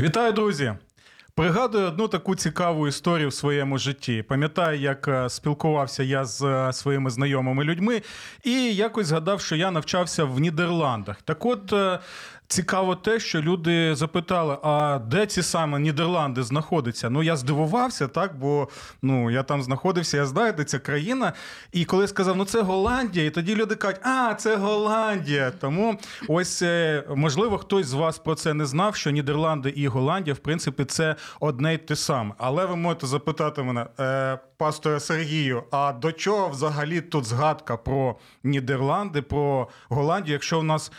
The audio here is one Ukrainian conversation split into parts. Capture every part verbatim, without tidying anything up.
Вітаю, друзі! Пригадую одну таку цікаву історію в своєму житті. Пам'ятаю, як спілкувався я з своїми знайомими людьми і якось згадав, що я навчався в Нідерландах. Так от, цікаво те, що люди запитали, а де ці саме Нідерланди знаходяться? Ну, я здивувався, так, бо ну, я там знаходився, я знаю, де ця країна. І коли я сказав, ну, це Голландія, і тоді люди кажуть, а, це Голландія. Тому ось, можливо, хтось з вас про це не знав, що Нідерланди і Голландія, в принципі, це одне й те саме. Але ви можете запитати мене, е, пасторе Сергію, а до чого взагалі тут згадка про Нідерланди, про Голландію, якщо в нас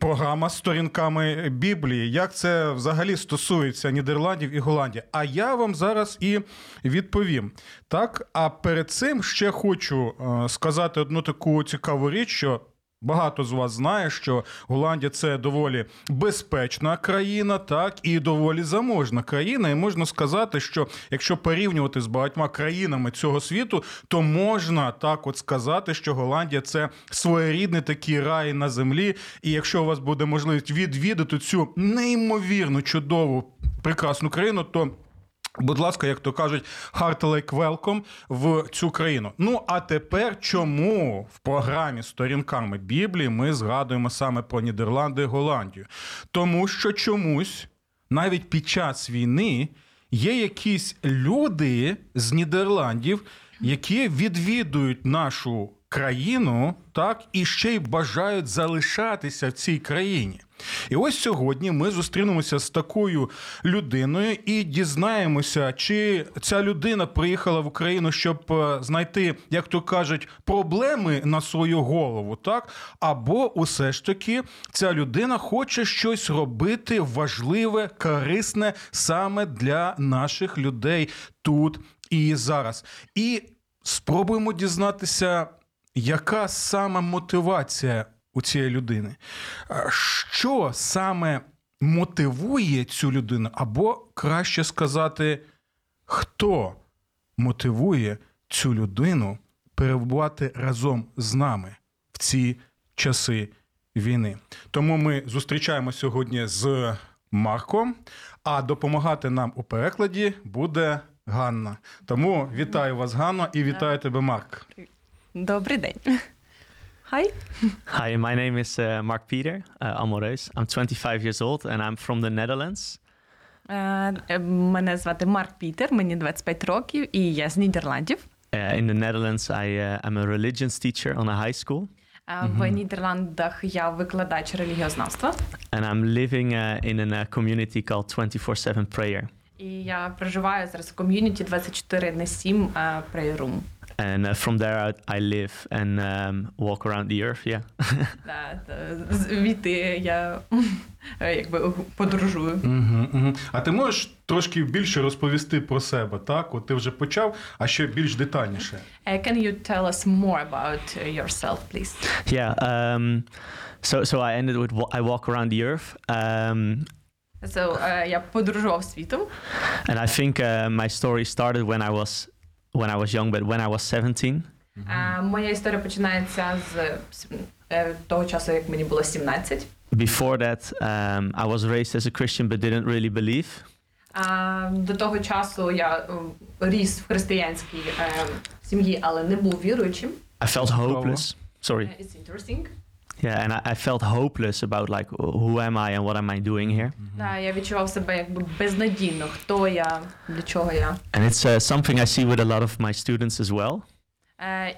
програма «Сторінками Біблії». Як це взагалі стосується Нідерландів і Голландії? А я вам зараз і відповім. Так, а перед цим ще хочу сказати одну таку цікаву річ, що багато з вас знає, що Голландія – це доволі безпечна країна, так, і доволі заможна країна. І можна сказати, що якщо порівнювати з багатьма країнами цього світу, то можна так от сказати, що Голландія – це своєрідний такий рай на землі. І якщо у вас буде можливість відвідати цю неймовірну, чудову, прекрасну країну, то, будь ласка, як то кажуть, heartily welcome в цю країну. Ну, а тепер чому в програмі «Сторінками Біблії» ми згадуємо саме про Нідерланди і Голландію? Тому що чомусь, навіть під час війни, є якісь люди з Нідерландів, які відвідують нашу країну, так, і ще й бажають залишатися в цій країні. І ось сьогодні ми зустрінемося з такою людиною і дізнаємося, чи ця людина приїхала в Україну, щоб знайти, як то кажуть, проблеми на свою голову, так? Або усе ж таки ця людина хоче щось робити важливе, корисне саме для наших людей тут і зараз. І спробуємо дізнатися, яка сама мотивація у цієї людини. Що саме мотивує цю людину? Або, краще сказати, хто мотивує цю людину перебувати разом з нами в ці часи війни? Тому ми зустрічаємо сьогодні з Марком, а допомагати нам у перекладі буде Ганна. Тому вітаю вас, Ганно, і вітаю тебе, Марк. Добрий день. Hi. Hi, my name is uh, Mark Peter uh, Amoreus. I'm twenty-five years old and I'm from the Netherlands. Uh, мене звати Марк Пітер, мені двадцять п'ять років і я з Нідерландів. Uh, in the Netherlands I uh, am a religions teacher on a high school. Uh, в Нідерландах я викладач релігіознавства. And I'm living uh, in a community called twenty-four seven prayer. І я проживаю зараз в ком'юніті двадцять чотири на сім uh, prayer room. And uh, from there out I live and um, walk around the earth, yeah. Да, звідти я якби подорожую. А ти можеш трошки більше розповісти про себе, так? От ти вже почав, а ще більш детальніше. Can you tell us more about yourself, please? Yeah, um, so so I ended with I walk around the earth. Um, so uh, я подорожував світом. And I think uh, my story started when I was When I was young, but when I was seventeen. Моя історія починається з того часу, як мені було сімнадцять. Before that, um, I was raised as a Christian, but didn't really believe. До того часу я ріс в християнській сім'ї, але не був віруючим. I felt hopeless. Sorry. It's interesting. Yeah, and I, I felt hopeless about like who am I and what am I doing here. Да, я відчував себе якби безнадійно, хто я, для чого я. And it's uh, something I see with a lot of my students as well.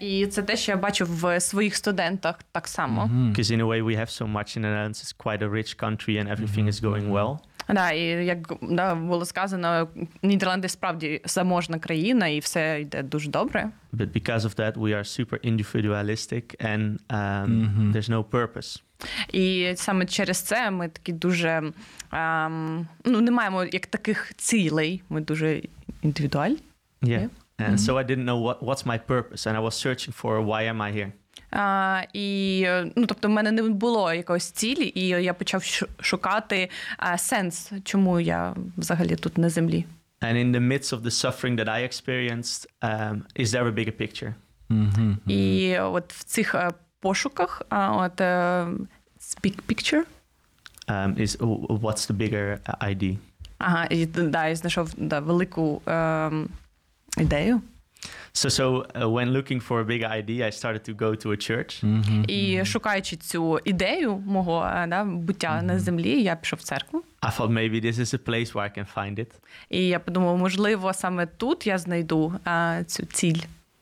І це те, що я бачу в своїх студентах так само. Because in a way we have so much in the Netherlands, it's quite a rich country and everything is going well. Да, і як да, було сказано, Нідерланди справді заможна країна, і все йде дуже добре. But because of that we are super individualistic and um, mm-hmm. there's no purpose. І саме через це ми такі дуже um, ну, не маємо як таких цілей, ми дуже індивідуальні. Yeah. Yeah. And mm-hmm. so I didn't know what what's my purpose and I was searching for why am I here. А, і, ну, тобто, в мене не було якоїсь цілі, і я почав шукати а, сенс, чому я взагалі тут на землі. And in the midst of the suffering that I experienced, um, is there a bigger picture? Mm-hmm. І от в цих а, пошуках, а, от big picture, um, is what's the bigger idea? Ага, і да, я знайшов да, велику а, ідею. So so uh, when looking for a big idea I started to go to a church. І шукаючи цю ідею мого, да, буття на землі, я пішов в церкву. I thought maybe this is a place where I can find it. І я подумав, можливо, саме тут я знайду uh, цю ціль.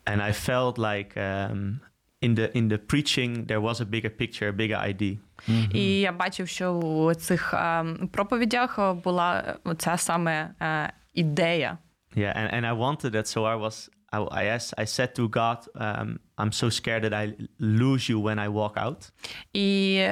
And I felt like um, in the in the preaching there was a bigger picture, a bigger idea. Mm-hmm. І я бачив, що у цих uh, проповідях була оця саме uh, ідея. Yeah, and and I wanted that, so I was I asked, I said to God, um, I'm so scared that I lose you when I walk out. І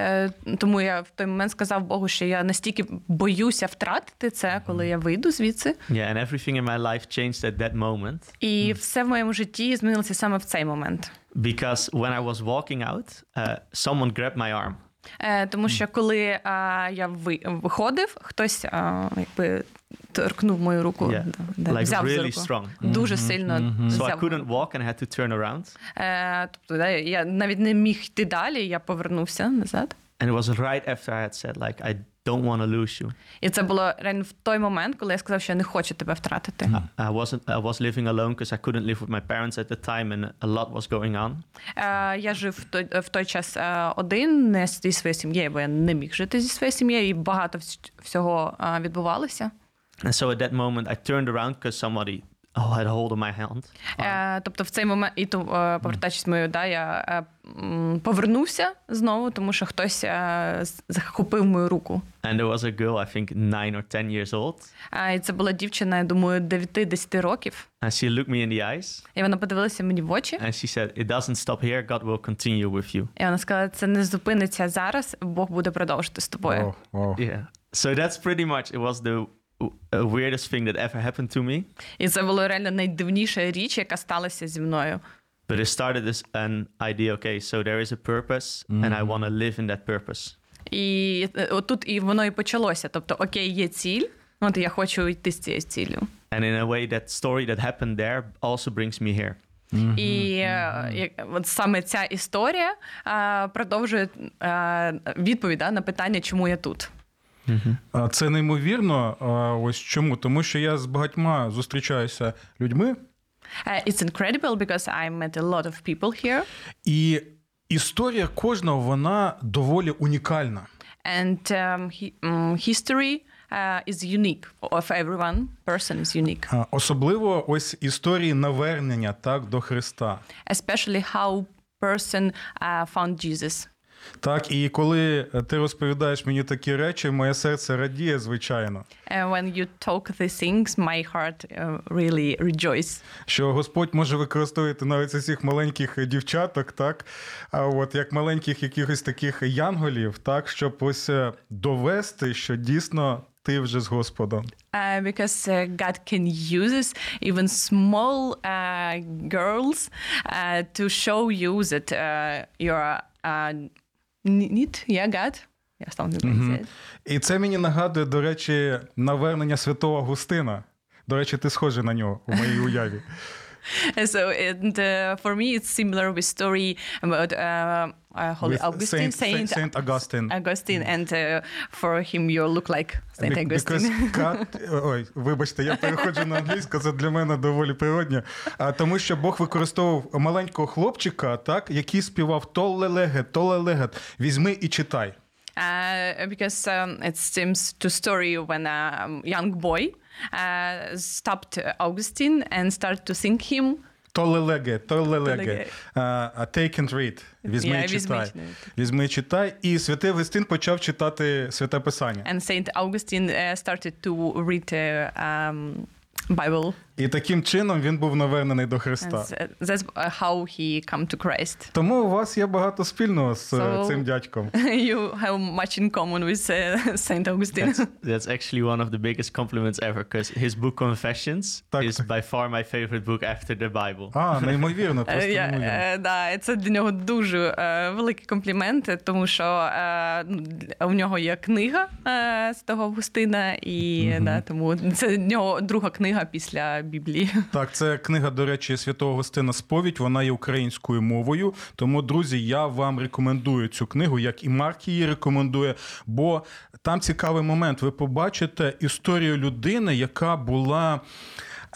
тому я в той момент сказав Богу, що я настільки боюся втратити це, коли я вийду звідси. Yeah, and everything in my life changed at that moment. І все в моєму житті змінилося саме в цей момент. Because when I was walking out, uh, someone grabbed my arm. Е, тому що коли а, я ви, виходив, хтось а, якби торкнув мою руку, yeah. да, like взяв really руку. Strong. Дуже mm-hmm. сильно mm-hmm. взяв. So I couldn't walk and had to turn around. Е, тобто, да, я навіть не міг йти далі, я повернувся назад. And it was right after I had said like I don't want to lose you. І це було реально в той момент, коли я сказав, що я не хочу тебе втратити. I, I wasn't I was living alone because I couldn't live with my parents at the time and a lot was going on. Uh, я жив в той, в той час uh, один, не зі своєю сім'єю, бо я не міг жити зі своєю сім'єю, і багато всього uh, відбувалося. And so at that moment I turned around because somebody Oh, I had a hold of my hand. Wow. Тобто в цей момент, і то, повертаючись мою, да, я повернувся знову, тому що хтось захопив мою руку. And there was a girl, I think nine or ten years old. І це була дівчина, я думаю, дев'ять-десять років. And she looked me in the eyes. І вона подивилася мені в очі. And she said, it doesn't stop here, God will continue with you. І вона сказала, це не зупиниться зараз, Бог буде продовжувати з тобою. Wow, wow. Yeah. So that's pretty much, it was the weirdest thing that ever happened to me. І це було реально найдивніша річ, яка сталася зі мною. But it started this an idea, okay, so there is a purpose mm-hmm. and I want to live in that purpose. І отут і воно і почалося, тобто, окей, є ціль, от я хочу йти з цією ціллю. And in a way that story that happened there also brings me here. Mm-hmm. І mm-hmm. от саме ця історія а, продовжує а, відповідь да, на питання, чому я тут. Uh-huh. Це неймовірно. Ось чому? Тому що я з багатьма зустрічаюся людьми. Uh, it's incredible because I met a lot of people here. І історія кожного, вона доволі унікальна. And um, he, um, history uh, is unique. Of everyone, person is unique. Uh, особливо ось історії навернення так, до Христа. Especially how person uh, found Jesus. Так, і коли ти розповідаєш мені такі речі, моє серце радіє, звичайно. And when you talk these things, my heart really rejoices. Що Господь може використовувати навіть усіх маленьких дівчаток, так, а от як маленьких якихось таких янголів, так, щоб ось довести, що дійсно ти вже з Господом. Uh, because uh, God can use even small uh, girls uh, to show you that uh, you're uh, Ніт, я гад. Я став не знаю. І це мені нагадує, до речі, навернення святого Августина. До речі, ти схожий на нього у моїй уяві. So and uh, for me it's similar with story about uh, uh, Holy Augustine, Saint, Saint, Saint Augustine. Augustine mm. and uh, for him you look like Saint Be- Augustine. God... Ой, вибачте, я переходжу на англійську, це для мене доволі природньо. А тому що Бог використовував маленького хлопчика, так, який співав толелегет, толелегет. Візьми і читай. Uh, because um, it seems to story when a young boy uh, stopped Augustine and started to sing him Толелеге, толелеге. Uh, take and read. Візьми yeah, і читай. Візьми і читай. І Святий Августин почав читати Святе Писання. And Saint Augustine uh, started to read uh, um, Bible. І таким чином він був навернений до Христа. And that's how he came to Christ. Тому у вас є багато спільного з so, цим дядьком. You have much in common with uh, Saint Augustine. That's, that's actually one of the biggest compliments ever, because his book Confessions так, is так. by far my favorite book after the Bible. А, неймовірно, просто неймовірно. Да, це для нього дуже uh, великий комплімент, тому що uh, у нього є книга uh, з того Августина, і mm-hmm. да, тому це для нього друга книга після Біблії. Так, це книга, до речі, Святого Августина «Сповідь», вона є українською мовою, тому, друзі, я вам рекомендую цю книгу, як і Марк її рекомендує, бо там цікавий момент, ви побачите історію людини, яка була,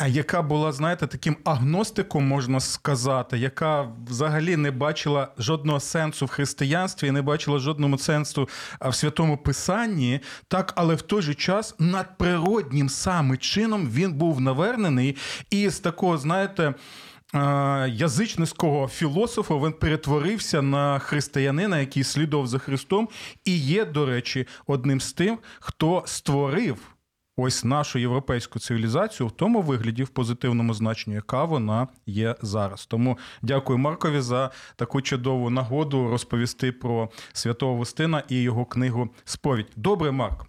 яка була, знаєте, таким агностиком, можна сказати, яка взагалі не бачила жодного сенсу в християнстві і не бачила жодного сенсу в Святому Писанні, так, але в той же час надприроднім саме чином він був навернений і з такого, знаєте, язичницького філософа він перетворився на християнина, який слідував за Христом і є, до речі, одним з тим, хто створив ось нашу європейську цивілізацію в тому вигляді, в позитивному значенні, яка вона є зараз. Тому дякую Маркові за таку чудову нагоду розповісти про Святого Августина і його книгу «Сповідь». Добре, Марк.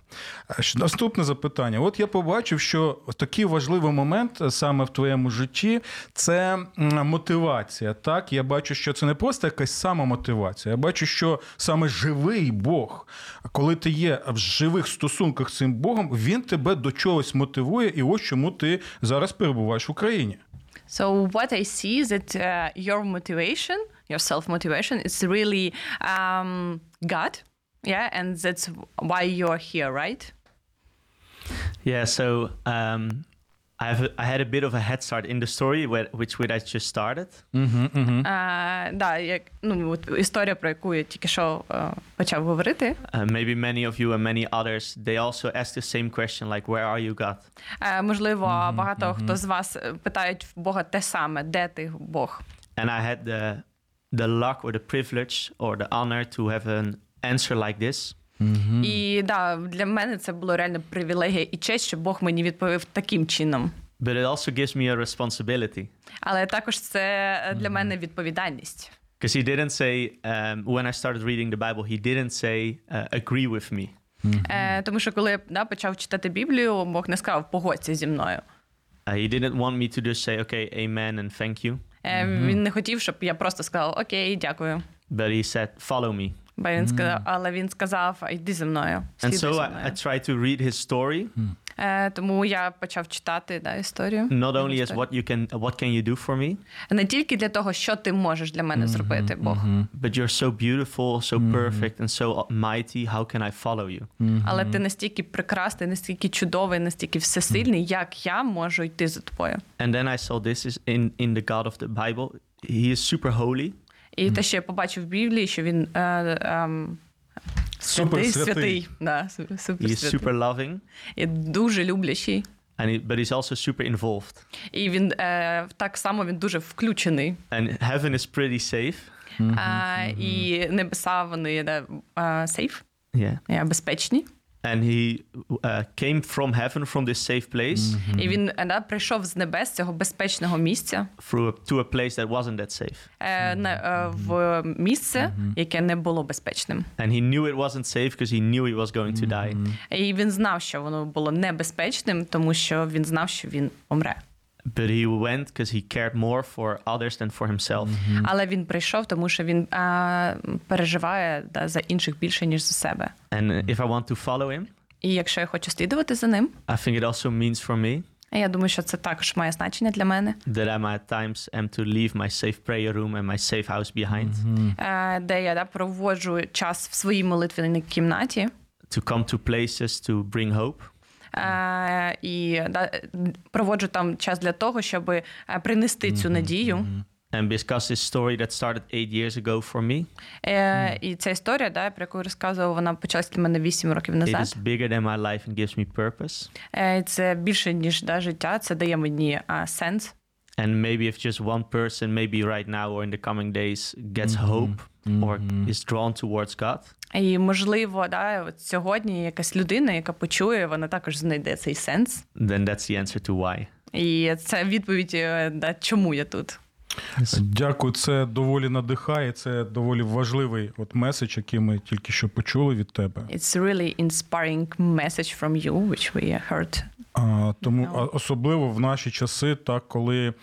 Наступне запитання. От я побачив, що такий важливий момент саме в твоєму житті – це мотивація. Так, я бачу, що це не просто якась самомотивація. Я бачу, що саме живий Бог, коли ти є в живих стосунках з цим Богом, він тебе до чогось мотивує, і ось чому ти зараз перебуваєш в Україні. So what I see is that uh, your motivation, your self-motivation, is really um, God. Yeah, and that's why you're here, right? Yeah, so um, I've I had a bit of a head start in the story where, which which I just started. Mm-hmm, mm-hmm. Uh, да, як, ну, історія, про яку я тільки що uh, почав говорити. Uh, maybe many of you and many others, they also ask the same question, like, where are you, God? Uh, можливо, mm-hmm, багато mm-hmm. хто з вас питають Бога те саме, де ти, Бог? And I had the the luck or the privilege or the honor to have an answer like this. Mm-hmm. І да, для мене це було реально привілегія і честь, що Бог мені відповів таким чином. But it also gives me a responsibility. Але також це для мене відповідальність. Because he didn't say um, when I started reading the Bible, he didn't say uh, agree with me. Mm-hmm. Е, тому що коли я да, почав читати Біблію, Бог не сказав погодься зі мною. Uh, he didn't want me to just say okay, amen and thank you. Е, mm-hmm. Він не хотів, щоб я просто сказав окей, дякую. But he said follow me. Він сказав, mm. Але він сказав, йди зі мною. And so I, I tried to read his story. Mm. Uh, тому я почав читати да, історію. Not only as what you can, what can you do for me? Не тільки для того, що ти можеш для мене mm-hmm, зробити, Бог. Mm-hmm. But you're so beautiful, so mm-hmm. perfect and so mighty, how can I follow you? Mm-hmm. Але ти настільки прекрасний, настільки чудовий, настільки всесильний, mm-hmm. як я можу йти за тобою. And then I saw this is in, in the God of the Bible. He is super holy. І mm. те, що я побачив в Біблії, що він е, е, супер святий. Да, супер святий. He's super loving. І дуже люблячий. And he, but he's also super involved. І він е, так само він дуже включений. And heaven is pretty safe. Mm-hmm. А, і небеса вони да, uh, safe. Yeah. Yeah, безпечні. And he uh, came from heaven, from this safe place. І він прийшов з небес, цього безпечного місця. To a place that wasn't that safe. В місце, яке не було безпечним. And he knew it wasn't safe because he knew he was going to die. І він знав, що воно було небезпечним, тому що він знав, що він помре. But he went because he cared more for others than for himself. Але він прийшов, тому що він переживає за інших більше, ніж за себе. And if I want to follow him, і якщо я хочу слідувати за ним, I think it also means for me. Я думаю, що це також має значення для мене. That I might times am to leave my safe prayer room and my safe house behind. Де я проводжу час в своїй молитвеній кімнаті. To come to places to bring hope. Uh, і да, проводжу там час для того, щоб принести mm-hmm. цю надію. And discuss this story that started eight years ago for me. Uh, і ця історія, да, про яку я розказував, вона почалась для мене вісім років назад. It is bigger than my life and gives me purpose. Uh, це більше, ніж да, життя, це дає мені uh, сенс. And maybe if just one person, maybe right now or in the coming days, gets mm-hmm. hope mm-hmm. or is drawn towards God. І, можливо, да, от сьогодні якась людина, яка почує, вона також знайде цей сенс. Then that's the answer to why. І це відповідь, да, чому я тут. Дякую, це доволі надихає, це доволі важливий от меседж, який ми тільки що почули від тебе. It's really inspiring message from you, which we heard. А, тому no. особливо в наші часи, так, коли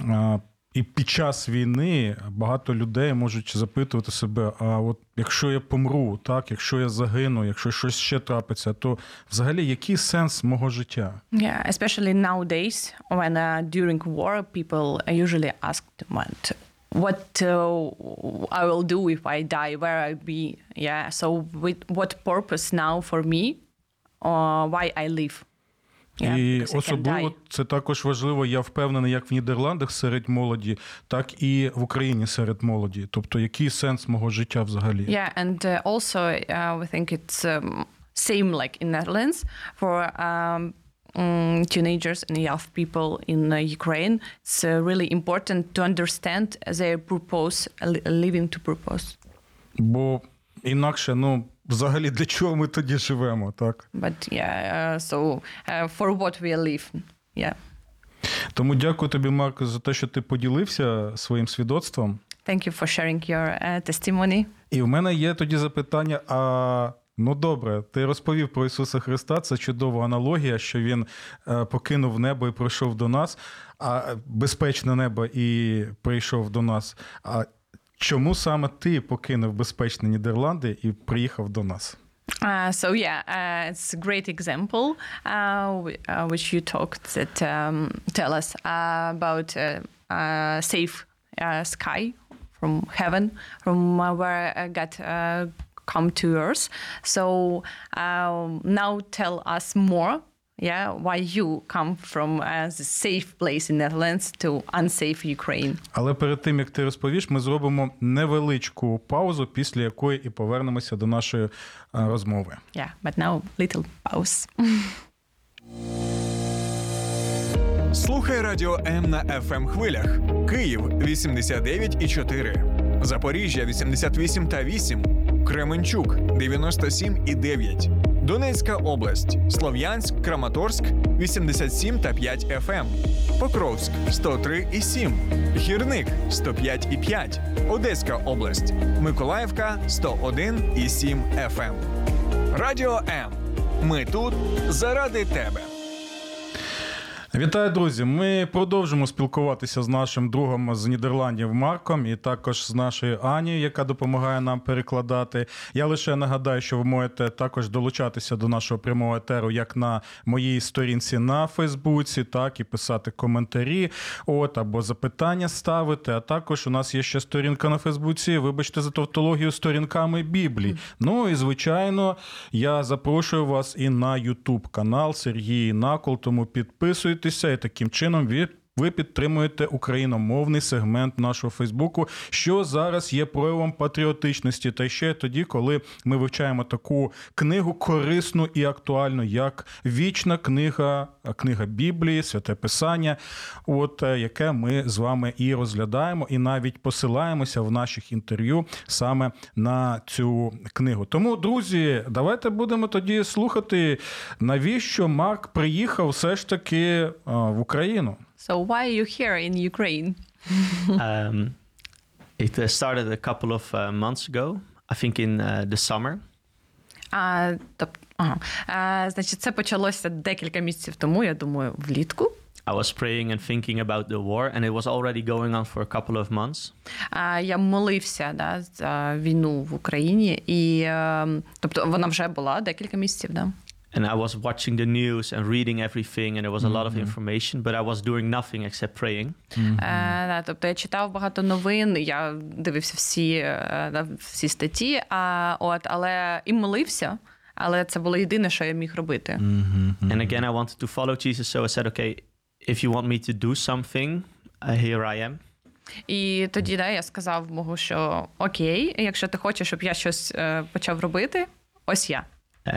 а, і під час війни багато людей можуть запитувати себе, а от якщо я помру, так, якщо я загину, якщо щось ще трапиться, то взагалі який сенс мого життя? Yeah, especially nowadays when uh, during war people usually ask what uh, I will do if I die, where I be. Yeah, so with what purpose now for me or why I live? Yeah, і особливо це також важливо, я впевнений, як в Нідерландах серед молоді, так і в Україні серед молоді. Тобто, який сенс мого життя взагалі? Yeah, and uh, also uh, we think it's um, same like in Netherlands for um, teenagers and young people in uh, Ukraine. It's uh, really important to understand their purpose, living to purpose. Бо інакше, ну, взагалі, для чого ми тоді живемо, так? But yeah, uh, so uh, for what we live. Yeah. Тому дякую тобі, Марк, за те, що ти поділився своїм свідоцтвом. Thank you for sharing your uh, testimony. І в мене є тоді запитання, а ну добре, ти розповів про Ісуса Христа, це чудова аналогія, що він е, покинув небо і прийшов до нас, а безпечне небо і прийшов до нас. А чому саме ти покинув безпечні Нідерланди і приїхав до нас? Uh, so yeah, uh, it's a great example uh, which you talked that um, tell us uh, about uh, uh, safe uh, sky from heaven, from where God uh, come to earth. So uh, now tell us more, yeah, why you come from uh, the safe place in Netherlands to unsafe Ukraine. Але перед тим, як ти розповіш, ми зробимо невеличку паузу, після якої і повернемося до нашої uh, розмови. Yeah, but now little pause. Слухай Радіо М на еф ем хвилях. Київ вісімдесят дев'ять і чотири, Запоріжжя вісімдесят вісім і вісім, Кременчук дев'яносто сім і дев'ять. Донецька область, Слов'янськ, Краматорськ вісімдесят сім і п'ять еф ем, Покровськ сто три і сім, Хірник сто п'ять і п'ять, Одеська область, Миколаївка сто один і сім еф ем. Радіо М. Ми тут заради тебе. Вітаю, друзі! Ми продовжимо спілкуватися з нашим другом з Нідерландів Марком і також з нашою Анією, яка допомагає нам перекладати. Я лише нагадаю, що ви можете також долучатися до нашого прямого етеру як на моїй сторінці на Фейсбуці, так і писати коментарі, от, або запитання ставити. А також у нас є ще сторінка на Фейсбуці, вибачте за тавтологію, сторінками Біблії. Ну і, звичайно, я запрошую вас і на YouTube-канал Сергій Накол, тому підписуйтесь. І таким чином ви, ви підтримуєте україномовний сегмент нашого Фейсбуку, що зараз є проявом патріотичності. Та ще тоді, коли ми вивчаємо таку книгу корисну і актуальну, як вічна книга, книга Біблії, Святе Писання, от, яке ми з вами і розглядаємо, і навіть посилаємося в наших інтерв'ю саме на цю книгу. Тому, друзі, давайте будемо тоді слухати, навіщо Марк приїхав все ж таки в Україну. So why are you here in Ukraine? um, it uh, started a couple of uh, months ago, I think in uh, the summer. Uh, тобто, ага. uh, значить, це почалося декілька місяців тому, я думаю, влітку. I was praying and thinking about the war, and it was already going on for a couple of months. Uh, я молився, да, за війну в Україні, і, uh, тобто, вона вже була декілька місяців, да. And I was watching the news and reading everything, and there was a mm-hmm. lot of information, but I was doing nothing except praying. Тобто я читав багато новин, я дивився всі всі статті, а от, але і молився, але це було єдине, що я міг робити. And again I wanted to follow Jesus, so I said, okay, if you want me to do something, here I am. І тоді, да, я сказав Богу, що окей, якщо ти хочеш, щоб я щось почав робити, ось я.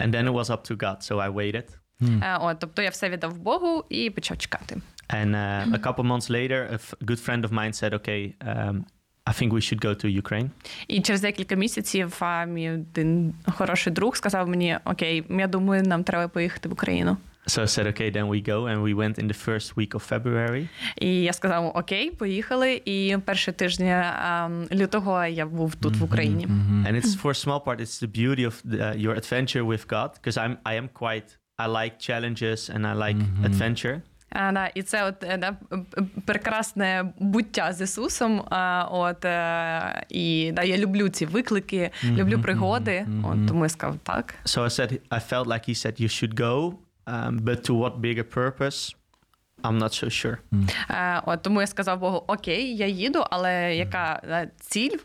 And then it was up to God, so I waited. Mm. Uh, от, тобто я все віддав Богу і почав чекати. And uh, mm-hmm. a couple months later, a f- good friend of mine said, okay, um, I think we should go to Ukraine. І через декілька місяців мій один хороший друг сказав мені, окей, я думаю, нам треба поїхати в Україну. So I said, okay, then we go, and we went in the first week of February. І я сказав, окей, поїхали, і перший тиждень um, лютого я був тут mm-hmm, в Україні. Mm-hmm. And it's for a small part, it's the beauty of the, your adventure with God, because I'm I am quite, I like challenges and I like mm-hmm. adventure. А, да, і це от, да, прекрасне буття з Ісусом, а, от, і да, я люблю ці виклики, mm-hmm, люблю пригоди, mm-hmm. от, тому я сказав так. So I said, I felt like he said, you should go, um, but to what bigger purpose, I'm not so sure. Mm. А, от, тому я сказав Богу, окей, я їду, але яка ціль,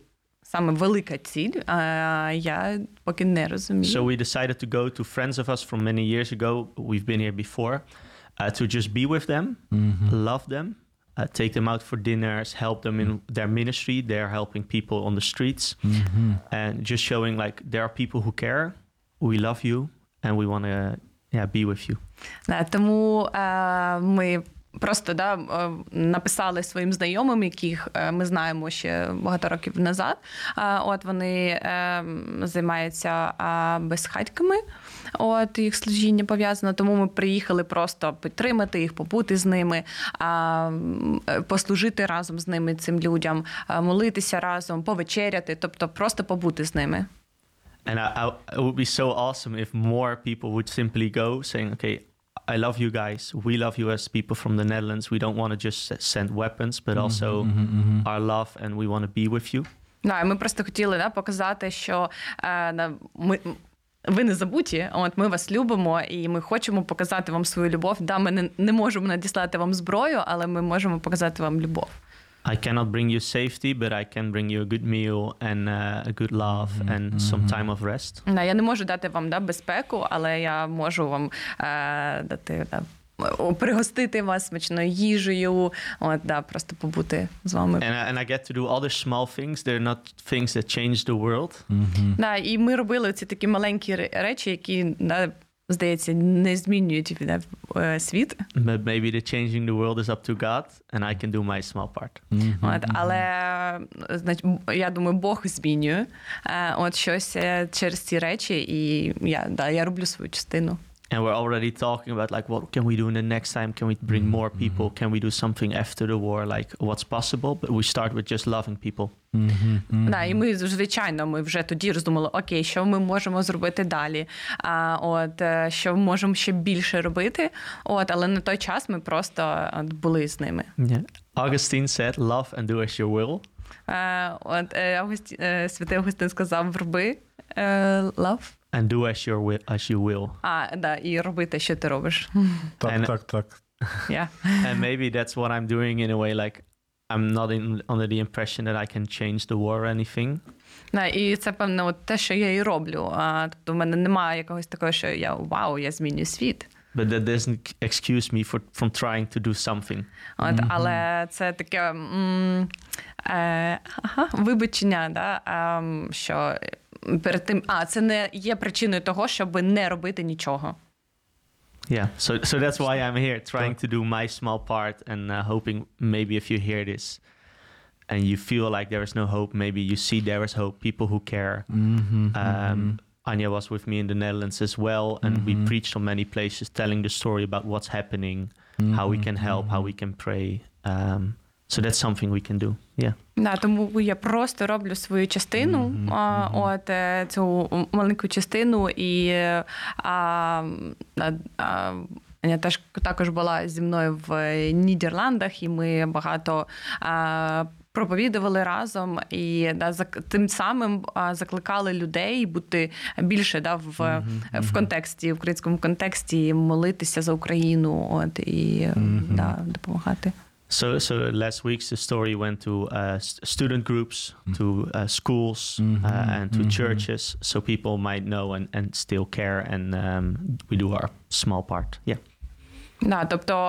саме велика ціль, а, я поки не розумію. So we decided to go to friends of us from many years ago, we've been here before. Uh, to just be with them, mm-hmm. love them, uh, take them out for dinners, help them in their ministry. They're helping people on the streets mm-hmm. and just showing like there are people who care, we love you and we want to yeah, be with you. Да, тому uh, ми просто да, написали своїм знайомим, яких ми знаємо ще багато років назад. От вони займаються безхатьками, от їх служіння пов'язано, тому ми приїхали просто підтримати їх, побути з ними, послужити разом з ними цим людям, молитися разом, повечеряти, тобто просто побути з ними. And I, I, it would be so awesome if more people would simply go saying, okay, I love you guys. We love you as people from the Netherlands. We don't want to just send weapons, but also mm-hmm, mm-hmm. our love, and we want to be with you. Да, ми просто хотіли, да, показати, що е, ми ви не забуті, от ми вас любимо і ми хочемо показати вам свою любов. Да, ми не, не можемо надіслати вам зброю, але ми можемо показати вам любов. I cannot bring you safety, but I can bring you a good meal and uh, a good laugh and mm-hmm. some time of rest. Да, я не можу дати вам да, безпеку, але я можу вам е, дати да, пригостити вас смачною їжею, от, да, просто побути з вами. And, and I get to do other small things. They're not things that change the world. Mm-hmm. Да, і ми робили ці такі маленькі речі, які да, здається, не змінюють світ. But maybe the changing the world is up to God, and I can do my small part. Mm-hmm. От, але, значить, я думаю, Бог змінює от щось через ці речі, і я, да, я роблю свою частину. And we're already talking about like, what can we do in the next time? Can we bring more people? Can we do something after the war? Like, what's possible? But we start with just loving people. Mm-hmm, mm-hmm. Да, і ми, звичайно, ми вже тоді роздумали, окей, що ми можемо зробити далі? А, от, що можемо ще більше робити? От, але на той час ми просто от, були з ними. Yeah. Augustine said, love and do as you will. Uh, от, Август... Святий Августин сказав, роби uh, love. And do as you will, as you will. А, да, і робити, що ти робиш. Так, and, так, так. Yeah. And maybe that's what I'm doing in a way, like, I'm not in, under the impression that I can change the war or anything. Да, і це, певно, от те, що я і роблю. А, тобто в мене немає якогось такого, що я, вау, я зміню світ. But that doesn't excuse me for, from trying to do something. От, mm-hmm. але це таке м, е, ага, вибачення, да, е, що... Перед тим, а, це не є причиною того, щоб не робити нічого. Yeah, so, so that's why I'm here, trying to do my small part and uh, hoping maybe if you hear this and you feel like there is no hope, maybe you see there is hope, people who care. Mm-hmm, um, mm-hmm. Anya was with me in the Netherlands as well, and mm-hmm. we preached on many places, telling the story about what's happening, mm-hmm. how we can help, how we can pray. Um, So that's something we can do. Yeah. Да, тому я просто роблю свою частину, mm-hmm. а, от цю маленьку частину, і а, а, Аня теж також була зі мною в Нідерландах, і ми багато а, проповідували разом, і да, за, тим самим а, закликали людей бути більше да, в, mm-hmm. в контексті, в українському контексті, молитися за Україну, от, і mm-hmm. да, допомагати. So, so last week's the story went to uh, st- student groups, mm. to uh, schools, mm-hmm. uh, and to mm-hmm. churches, so people might know and, and still care, and um, we do our small part. Yeah. Да, тобто,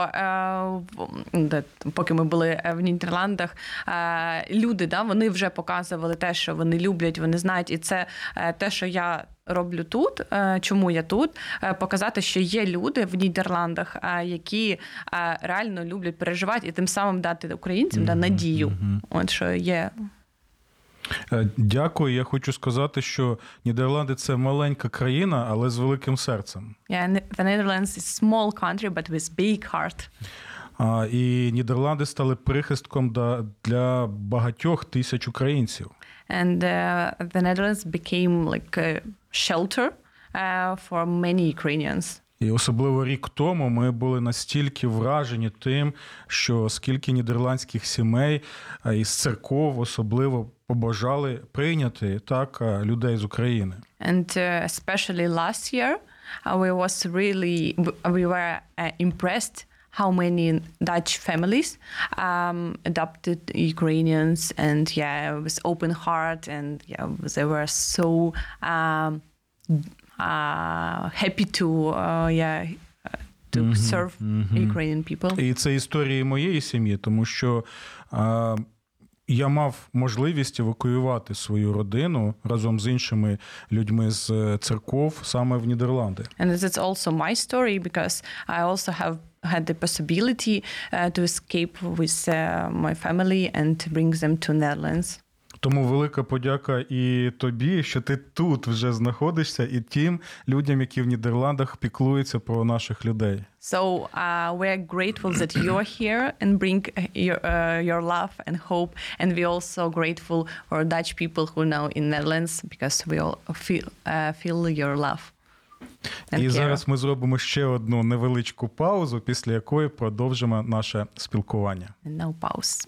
е, поки ми були в Нідерландах, е, люди, да, вони вже показували те, що вони люблять, вони знають, і це е, те, що я роблю тут, чому я тут, показати, що є люди в Нідерландах, які реально люблять переживати і тим самим дати українцям, mm-hmm. да, надію, mm-hmm. от що є. Дякую. Я хочу сказати, що Нідерланди – це маленька країна, але з великим серцем. Yeah, the Netherlands is a small country, but with big heart. І Нідерланди стали прихистком для багатьох тисяч українців. And uh, the Netherlands became like a shelter uh, for many Ukrainians. І особливо рік тому ми були настільки вражені тим, що скільки нідерландських сімей із церков особливо побажали прийняти так людей з України. And uh, especially last year uh, we was really we were uh, impressed how many Dutch families um, adopted Ukrainians and yeah with open heart and yeah they were so um, Uh, happy to, uh, yeah, to mm-hmm, serve mm-hmm. Ukrainian people. І це історії моєї сім'ї, тому що uh, я мав можливість евакуювати свою родину разом з іншими людьми з церков саме в Нідерланди. And it's also my story because I also have had the possibility uh, to escape with uh, my family and to bring them to Netherlands. Тому велика подяка і тобі, що ти тут вже знаходишся, і тим людям, які в Нідерландах піклуються про наших людей. So uh, we are grateful that you're here and bring your, uh, your love and hope, and we are also grateful for Dutch people who now in Netherlands because we all feel uh, feel your love. And і care. Зараз ми зробимо ще одну невеличку паузу, після якої продовжимо наше спілкування. And now pause.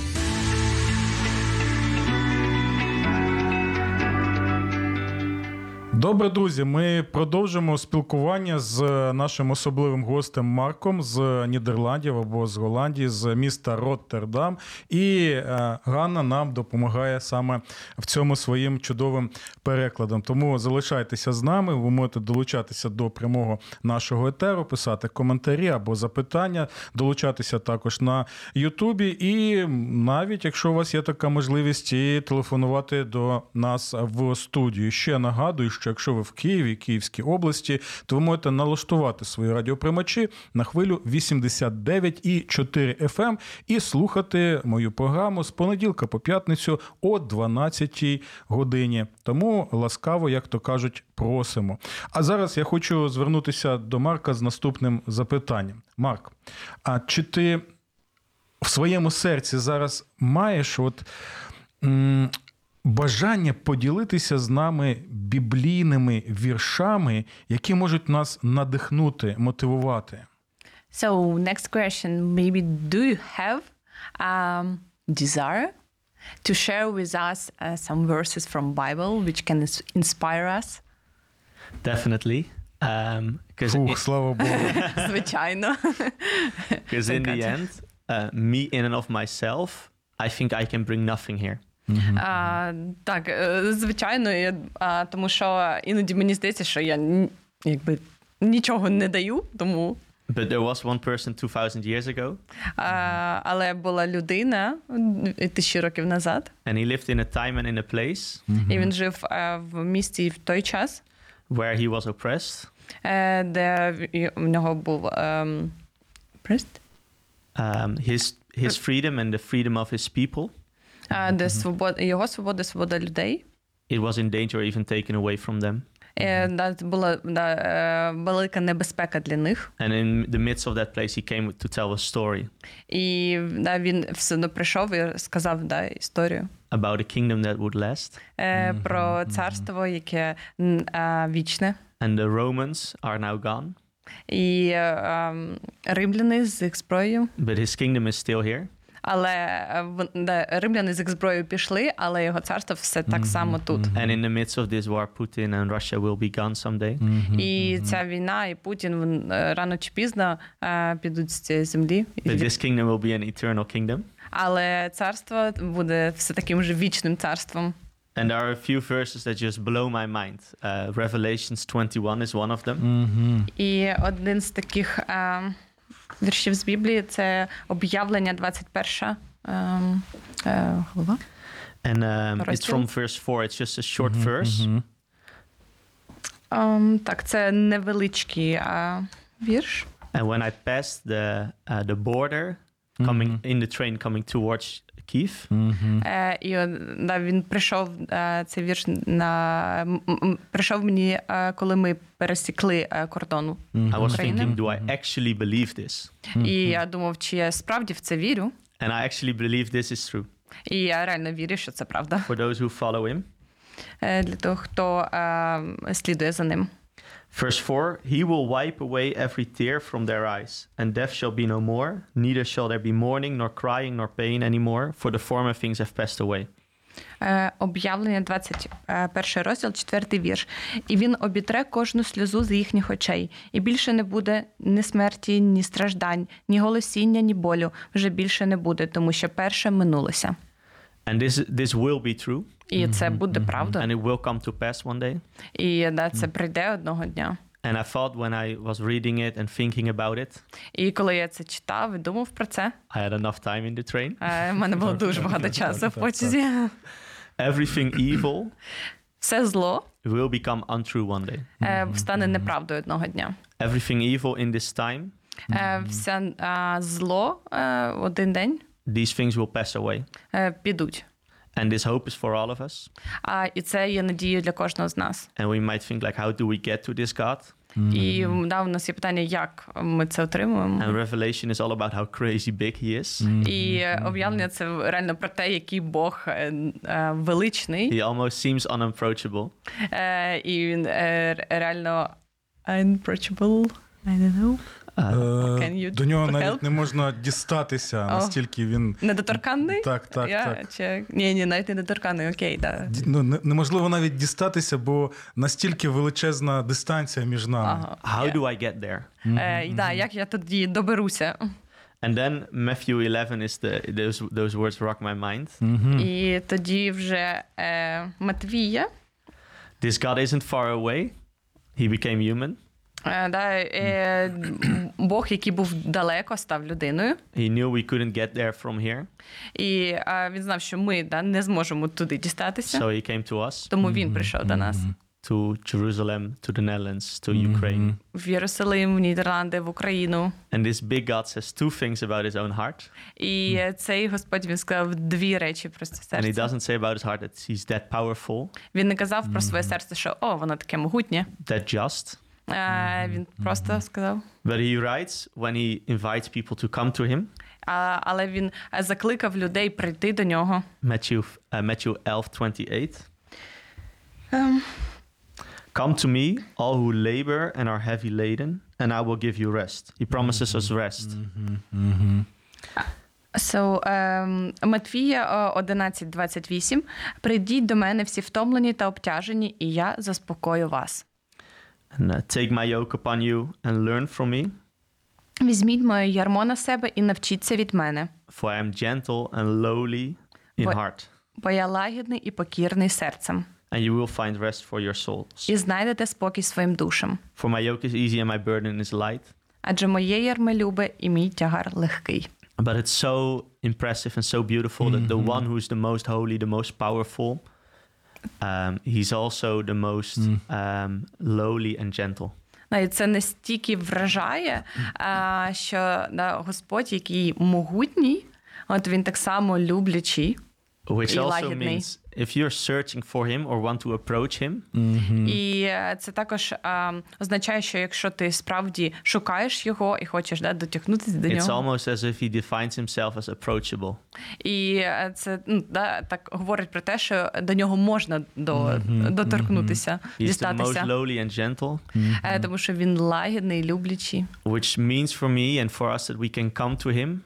Добре, друзі, ми продовжимо спілкування з нашим особливим гостем Марком з Нідерландів або з Голландії, з міста Роттердам. І Ганна нам допомагає саме в цьому своїм чудовим перекладом. Тому залишайтеся з нами, ви можете долучатися до прямого нашого етеру, писати коментарі або запитання, долучатися також на Ютубі. І навіть, якщо у вас є така можливість, і телефонувати до нас в студію. Ще нагадую, що якщо ви в Києві, Київській області, то ви можете налаштувати свої радіоприймачі на хвилю вісімдесят дев'ять і чотири еф ем і слухати мою програму з понеділка по п'ятницю о дванадцятій годині. Тому ласкаво, як то кажуть, просимо. А зараз я хочу звернутися до Марка з наступним запитанням. Марк, а чи ти в своєму серці зараз маєш от м- бажання поділитися з нами біблійними віршами, які можуть нас надихнути, мотивувати? So, next question, maybe do you have um desire to share with us uh, some verses from Bible which can inspire us? Definitely. Um because Фух, слава Богу. Звичайно. Because in the end, uh, me in and of myself, I think I can bring nothing here. Uh-huh. А, так, звичайно, я, а, тому що іноді мені здається, що я якби нічого не даю, тому... But there was one person two thousand years ago. А, але була людина тисячі років назад. And he lived in a time and in a place. Uh-huh. І він жив а, в місті в той час. Where he was oppressed. А, де в, в нього був... Um, oppressed? Um, his, his freedom and the freedom of his people. Uh, де свобода, його свобода, свобода людей. It was in danger or even taken away from them. Е, була велика небезпека для них. And in the midst of that place he came to tell a story. І да, він все одно прийшов і сказав да, історію. About a kingdom that would last. Е, mm-hmm. Про царство, яке а, вічне. And the Romans are now gone. І а, римляни з їх зброєю. But his kingdom is still here. Але римляни з їх зброєю пішли, але його царство все так само тут. And in the midst of this war, Putin and Russia will be gone someday. І ця війна, і Путін рано чи пізно підуть з цієї землі. But this kingdom will be an eternal kingdom. Але царство буде все таким же вічним царством. And there are a few verses that just blow my mind. Uh, Revelations twenty-one is one of them. І один з таких віршів з Біблії це об'явлення двадцять перша глава. And um, it's from verse four. It's just a short mm-hmm, verse. Um, так, це невеличкий uh, вірш. And when I passed the uh, the border coming mm-hmm. in the train coming towards Київ. І він прийшов цей вірш на прийшов мені, коли ми пересікли кордон України. I was thinking, do I actually believe this? І я думав, чи я справді в це вірю? And I actually believe this is true. І я реально вірю, що це правда. For those who follow him. Для того, хто слідує за ним. Verse four, he will wipe away every tear from their eyes, and death shall be no more, neither shall there be mourning, nor crying, nor pain anymore, for the former things have passed away. Об'явлення двадцять перший розділ, четвертий вірш. І він обітре кожну сльозу з їхніх очей, і більше не буде ні смерті, ні страждань, ні голосіння, ні болю, вже більше не буде, тому що перше минулося. And this this will be true. І це буде правда. And it will come to pass one day. І да, це прийде одного дня. And I thought when I was reading it and thinking about it. І коли я це читав і думав про це. I had enough time in the train. У мене було дуже багато часу в потязі. Everything evil. Все зло. Will become untrue one day. Стане неправдою одного дня. Everything evil in this time. Все зло один день. These things will pass away. Підуть. And this hope is for all of us. А і це є надією для кожного з нас. And we might think like how do we get to this God? І да, у нас є питання, як ми це отримуємо. And Revelation is all about how crazy big he is. І об'явлення це реально про те, який Бог величний. He almost seems unapproachable. І він реально unapproachable. I don't know. Uh, до нього навіть не можна дістатися, oh. настільки він... Недоторканний? Так, так, yeah, так. Чи... Ні, ні, навіть не недоторканний, окей, okay, да. Ді... Ну, неможливо навіть дістатися, бо настільки величезна дистанція між нами. Uh-huh. How yeah. do I get there? Mm-hmm. Uh, да, як я тоді доберуся? And then Matthew eleven is the... Those, those words rock my mind. Mm-hmm. І тоді вже uh, Матвія. This God isn't far away. He became human. Да, Бог, який був далеко, став людиною. He knew we couldn't get there from here. І він знав, що ми, да, не зможемо туди дістатися. So he came to us. Тому він прийшов до нас. To Jerusalem, to the Netherlands, to Ukraine. В Єрусалим, в Нідерланди, в Україну. And this big God says two things about his own heart. І цей Господь, він сказав дві речі про своє серце. And he doesn't say about his heart that he's that powerful. Він не казав про своє серце, що, о, воно таке могутнє. That just. Uh, він просто сказав. But he writes when he invites people to come to him. Uh, але він закликав людей прийти до нього. Matthew, uh, Matthew eleven twenty-eight. Um. Come to me, all who labor and are heavy laden, and I will give you rest. He promises us rest. Mm-hmm, mm-hmm. So, um, Матвія одинадцять двадцять вісім. Прийдіть до мене всі втомлені та обтяжені, і я заспокою вас. And uh, take my yoke upon you and learn from me. Візьміть моє ярмо на себе і навчіться від мене. For I am gentle and lowly in Бо... heart. Бо я лагідний і покірний серцем. And you will find rest for your souls. І знайдете спокій своїм душам. For my yoke is easy and my burden is light. Адже моє ярмо любе і мій тягар легкий. But it's so impressive and so beautiful mm-hmm. that the one who is the most holy, the most powerful, Um, he's also the most mm. um, lowly and gentle. І це настільки вражає, що Господь, який могутній, от він так само люблячий і лагідний. Which also means if you're searching for him or want to approach him. І це також означає, що якщо ти справді шукаєш його і хочеш дотягнутися до нього. It's almost as if he defines himself as approachable. І це так говорить про те, що до нього можна доторкнутися, дістатися. He's the most lowly and gentle. Тому що він лагідний і люблячий. Which means for me and for us that we can come to him.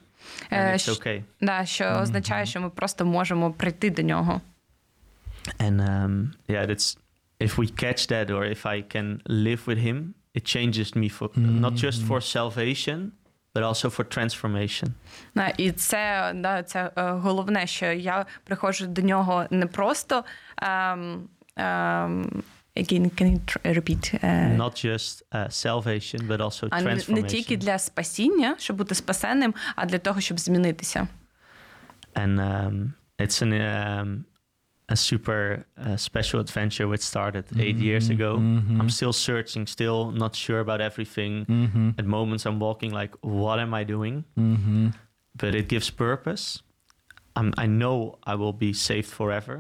Okay. Да, що mm-hmm. означає, що ми просто можемо прийти до нього. And um, yeah, that's if we catch that or if I can live with him, it changes me for mm-hmm. not just for salvation, but also for transformation. Да, і це, да, це головне, що я приходжу до нього не просто um, um, Again, can you tr- repeat? Uh, Not just uh, salvation, but also transformation. Не тільки для спасіння, щоб бути спасеним, а для того, щоб змінитися. And um, it's an, um, a super uh, special adventure which started mm-hmm. eight years ago. Mm-hmm. I'm still searching, still not sure about everything. Mm-hmm. At moments I'm walking like, what am I doing? Mm-hmm. But it gives purpose. I'm, I know I will be saved forever.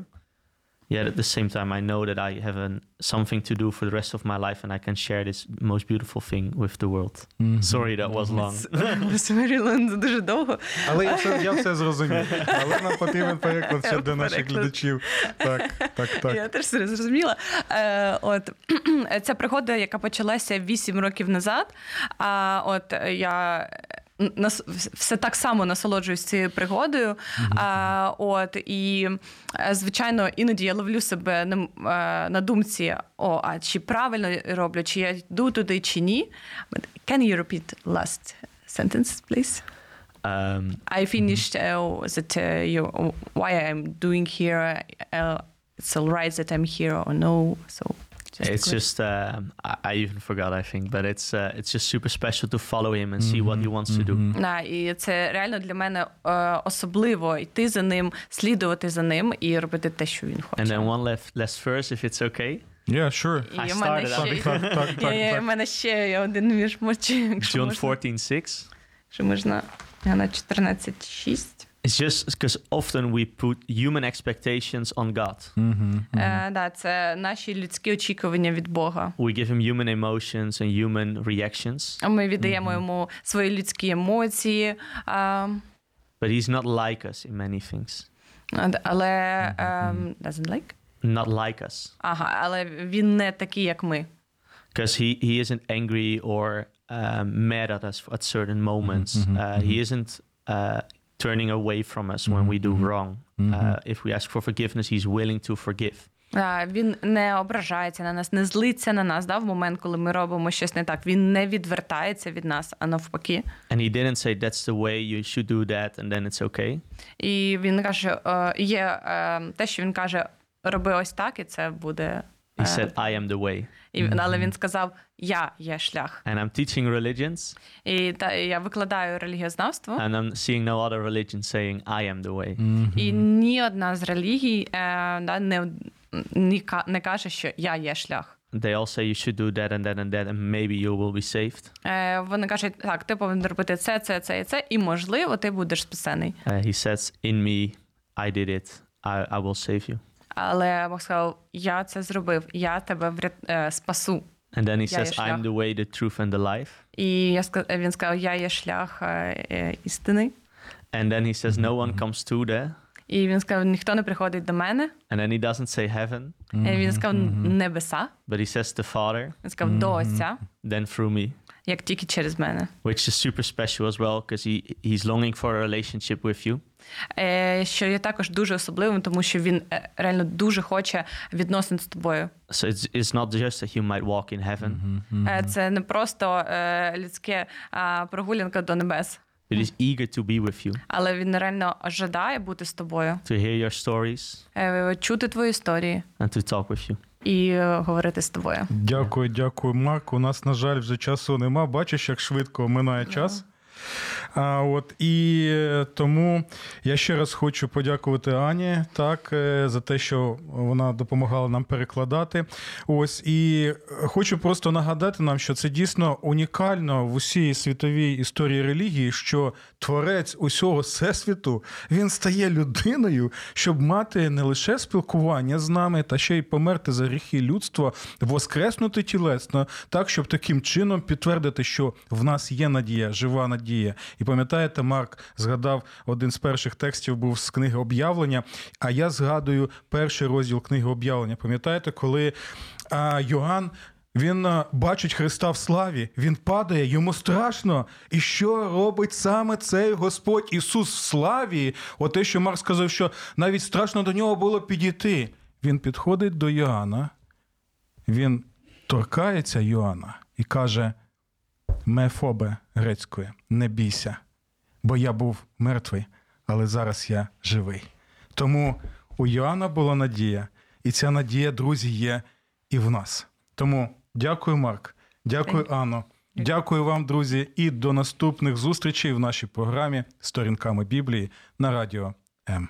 Yet at the same time, I know that I have an, something to do for the rest of my life and I can share this most beautiful thing with the world. Mm-hmm. Sorry, that was long. Sorry, це дуже довго. Але я все, я все зрозумів. Але нам потрібен переклад ще для наших глядачів. Так, так, так. Я теж все зрозуміла. Е, от, ця пригода, яка почалася вісім років назад, а от я... Нас все так само насолоджуюсь цією пригодою. Mm-hmm. А, от і звичайно, іноді я ловлю себе на, на думці: о, а чи правильно роблю, чи я йду туди, чи ні? Can you repeat last sentence, please? Um, I finished uh, that uh, you, why I'm doing here. Uh, it's all right that I'm here or no. So Just it's just, uh, I even forgot, I think, but it's uh, it's just super special to follow him and mm-hmm. see what he wants mm-hmm. to do. Да, і це реально для мене uh, особливо йти за ним, слідувати за ним і робити те, що він хоче. And then one last, last verse, if it's okay. Yeah, sure. I started out. У мене ще один віршмочі. John fourteen six. Що можна, Hanna чотирнадцять шість. It's just because often we put human expectations on God. Mm-hmm, mm-hmm. Uh, да, це наші людські очікування від Бога. We give him human emotions and human reactions. А ми віддаємо mm-hmm. йому свої людські емоції. Um, But he's not like us in many things. Але... Um, doesn't like? Not like us. Ага, але він не такий, як ми. Because he, he isn't angry or uh, mad at us at certain moments. Mm-hmm, uh, he isn't... Uh, turning away from us when we do wrong. Mm-hmm. Uh, if we ask for forgiveness, he's willing to forgive. А, він не ображається на нас, не злиться на нас, да, в момент, коли ми робимо щось не так. Він не відвертається від нас, а навпаки. And he didn't say that's the way you should do that and then it's okay. І він каже, є те, що він каже, роби ось так, і це буде. He said, I am the way. І, але він сказав, я є шлях. And I'm teaching religions. І та, я викладаю релігіознавство. And I'm seeing no other religion saying, I am the way. Mm-hmm. І ні одна з релігій е, да, не, не, не каже, що я є шлях. They all say you should do that and that and that and maybe you will be saved. Е, вони кажуть, так, ти повинен робити це, це, це і це, і можливо ти будеш спасений. Uh, he says, in me, I did it, I, I will save you. Але Бог сказав, я це зробив, я тебе врят... спасу. And then he я says, I'm the way, the truth and the life. І я сказ... він сказав, я є шлях е... істини. And then he says, no one comes to there. І він сказав, ніхто не приходить до мене. And then he doesn't say heaven. Mm-hmm. І він сказав, небеса. But he says the Father. Він сказав, mm-hmm. до Отця. Then through me. Як тільки через мене. Which is super special as well, because he, he's longing for a relationship with you. Що є також дуже особливим, тому що він реально дуже хоче відносин з тобою. So it's, it's not just that you might walk in heaven. Mm-hmm, mm-hmm. Це не просто uh, людське uh, прогулянка до небес. But he's eager to be with you. Але він реально жадає бути з тобою. To hear your stories. Uh, чути твої історії. And to talk with you. І говорити з тобою. Дякую, дякую, Марк. У нас, на жаль, вже часу нема. Бачиш, як швидко минає час. Yeah. А, от, і тому я ще раз хочу подякувати Ані, так, за те, що вона допомагала нам перекладати. Ось, і хочу просто нагадати нам, що це дійсно унікально в усій світовій історії релігії, що творець усього всесвіту, він стає людиною, щоб мати не лише спілкування з нами, та ще й померти за гріхи людства, воскреснути тілесно, так, щоб таким чином підтвердити, що в нас є надія, жива надія. Діє. І пам'ятаєте, Марк згадав, один з перших текстів був з книги «Об'явлення», а я згадую перший розділ книги «Об'явлення». Пам'ятаєте, коли а, Йоанн Він бачить Христа в славі, він падає, йому страшно. І що робить саме цей Господь Ісус в славі? От те, що Марк сказав, що навіть страшно до нього було підійти. Він підходить до Йоанна, він торкається Йоанна і каже: «Мефобе» грецькою, не бійся, бо я був мертвий, але зараз я живий. Тому у Йоанна була надія, і ця надія, друзі, є і в нас. Тому дякую, Марк, дякую, Анно, дякую вам, друзі, і до наступних зустрічей в нашій програмі «Сторінками Біблії» на Радіо М.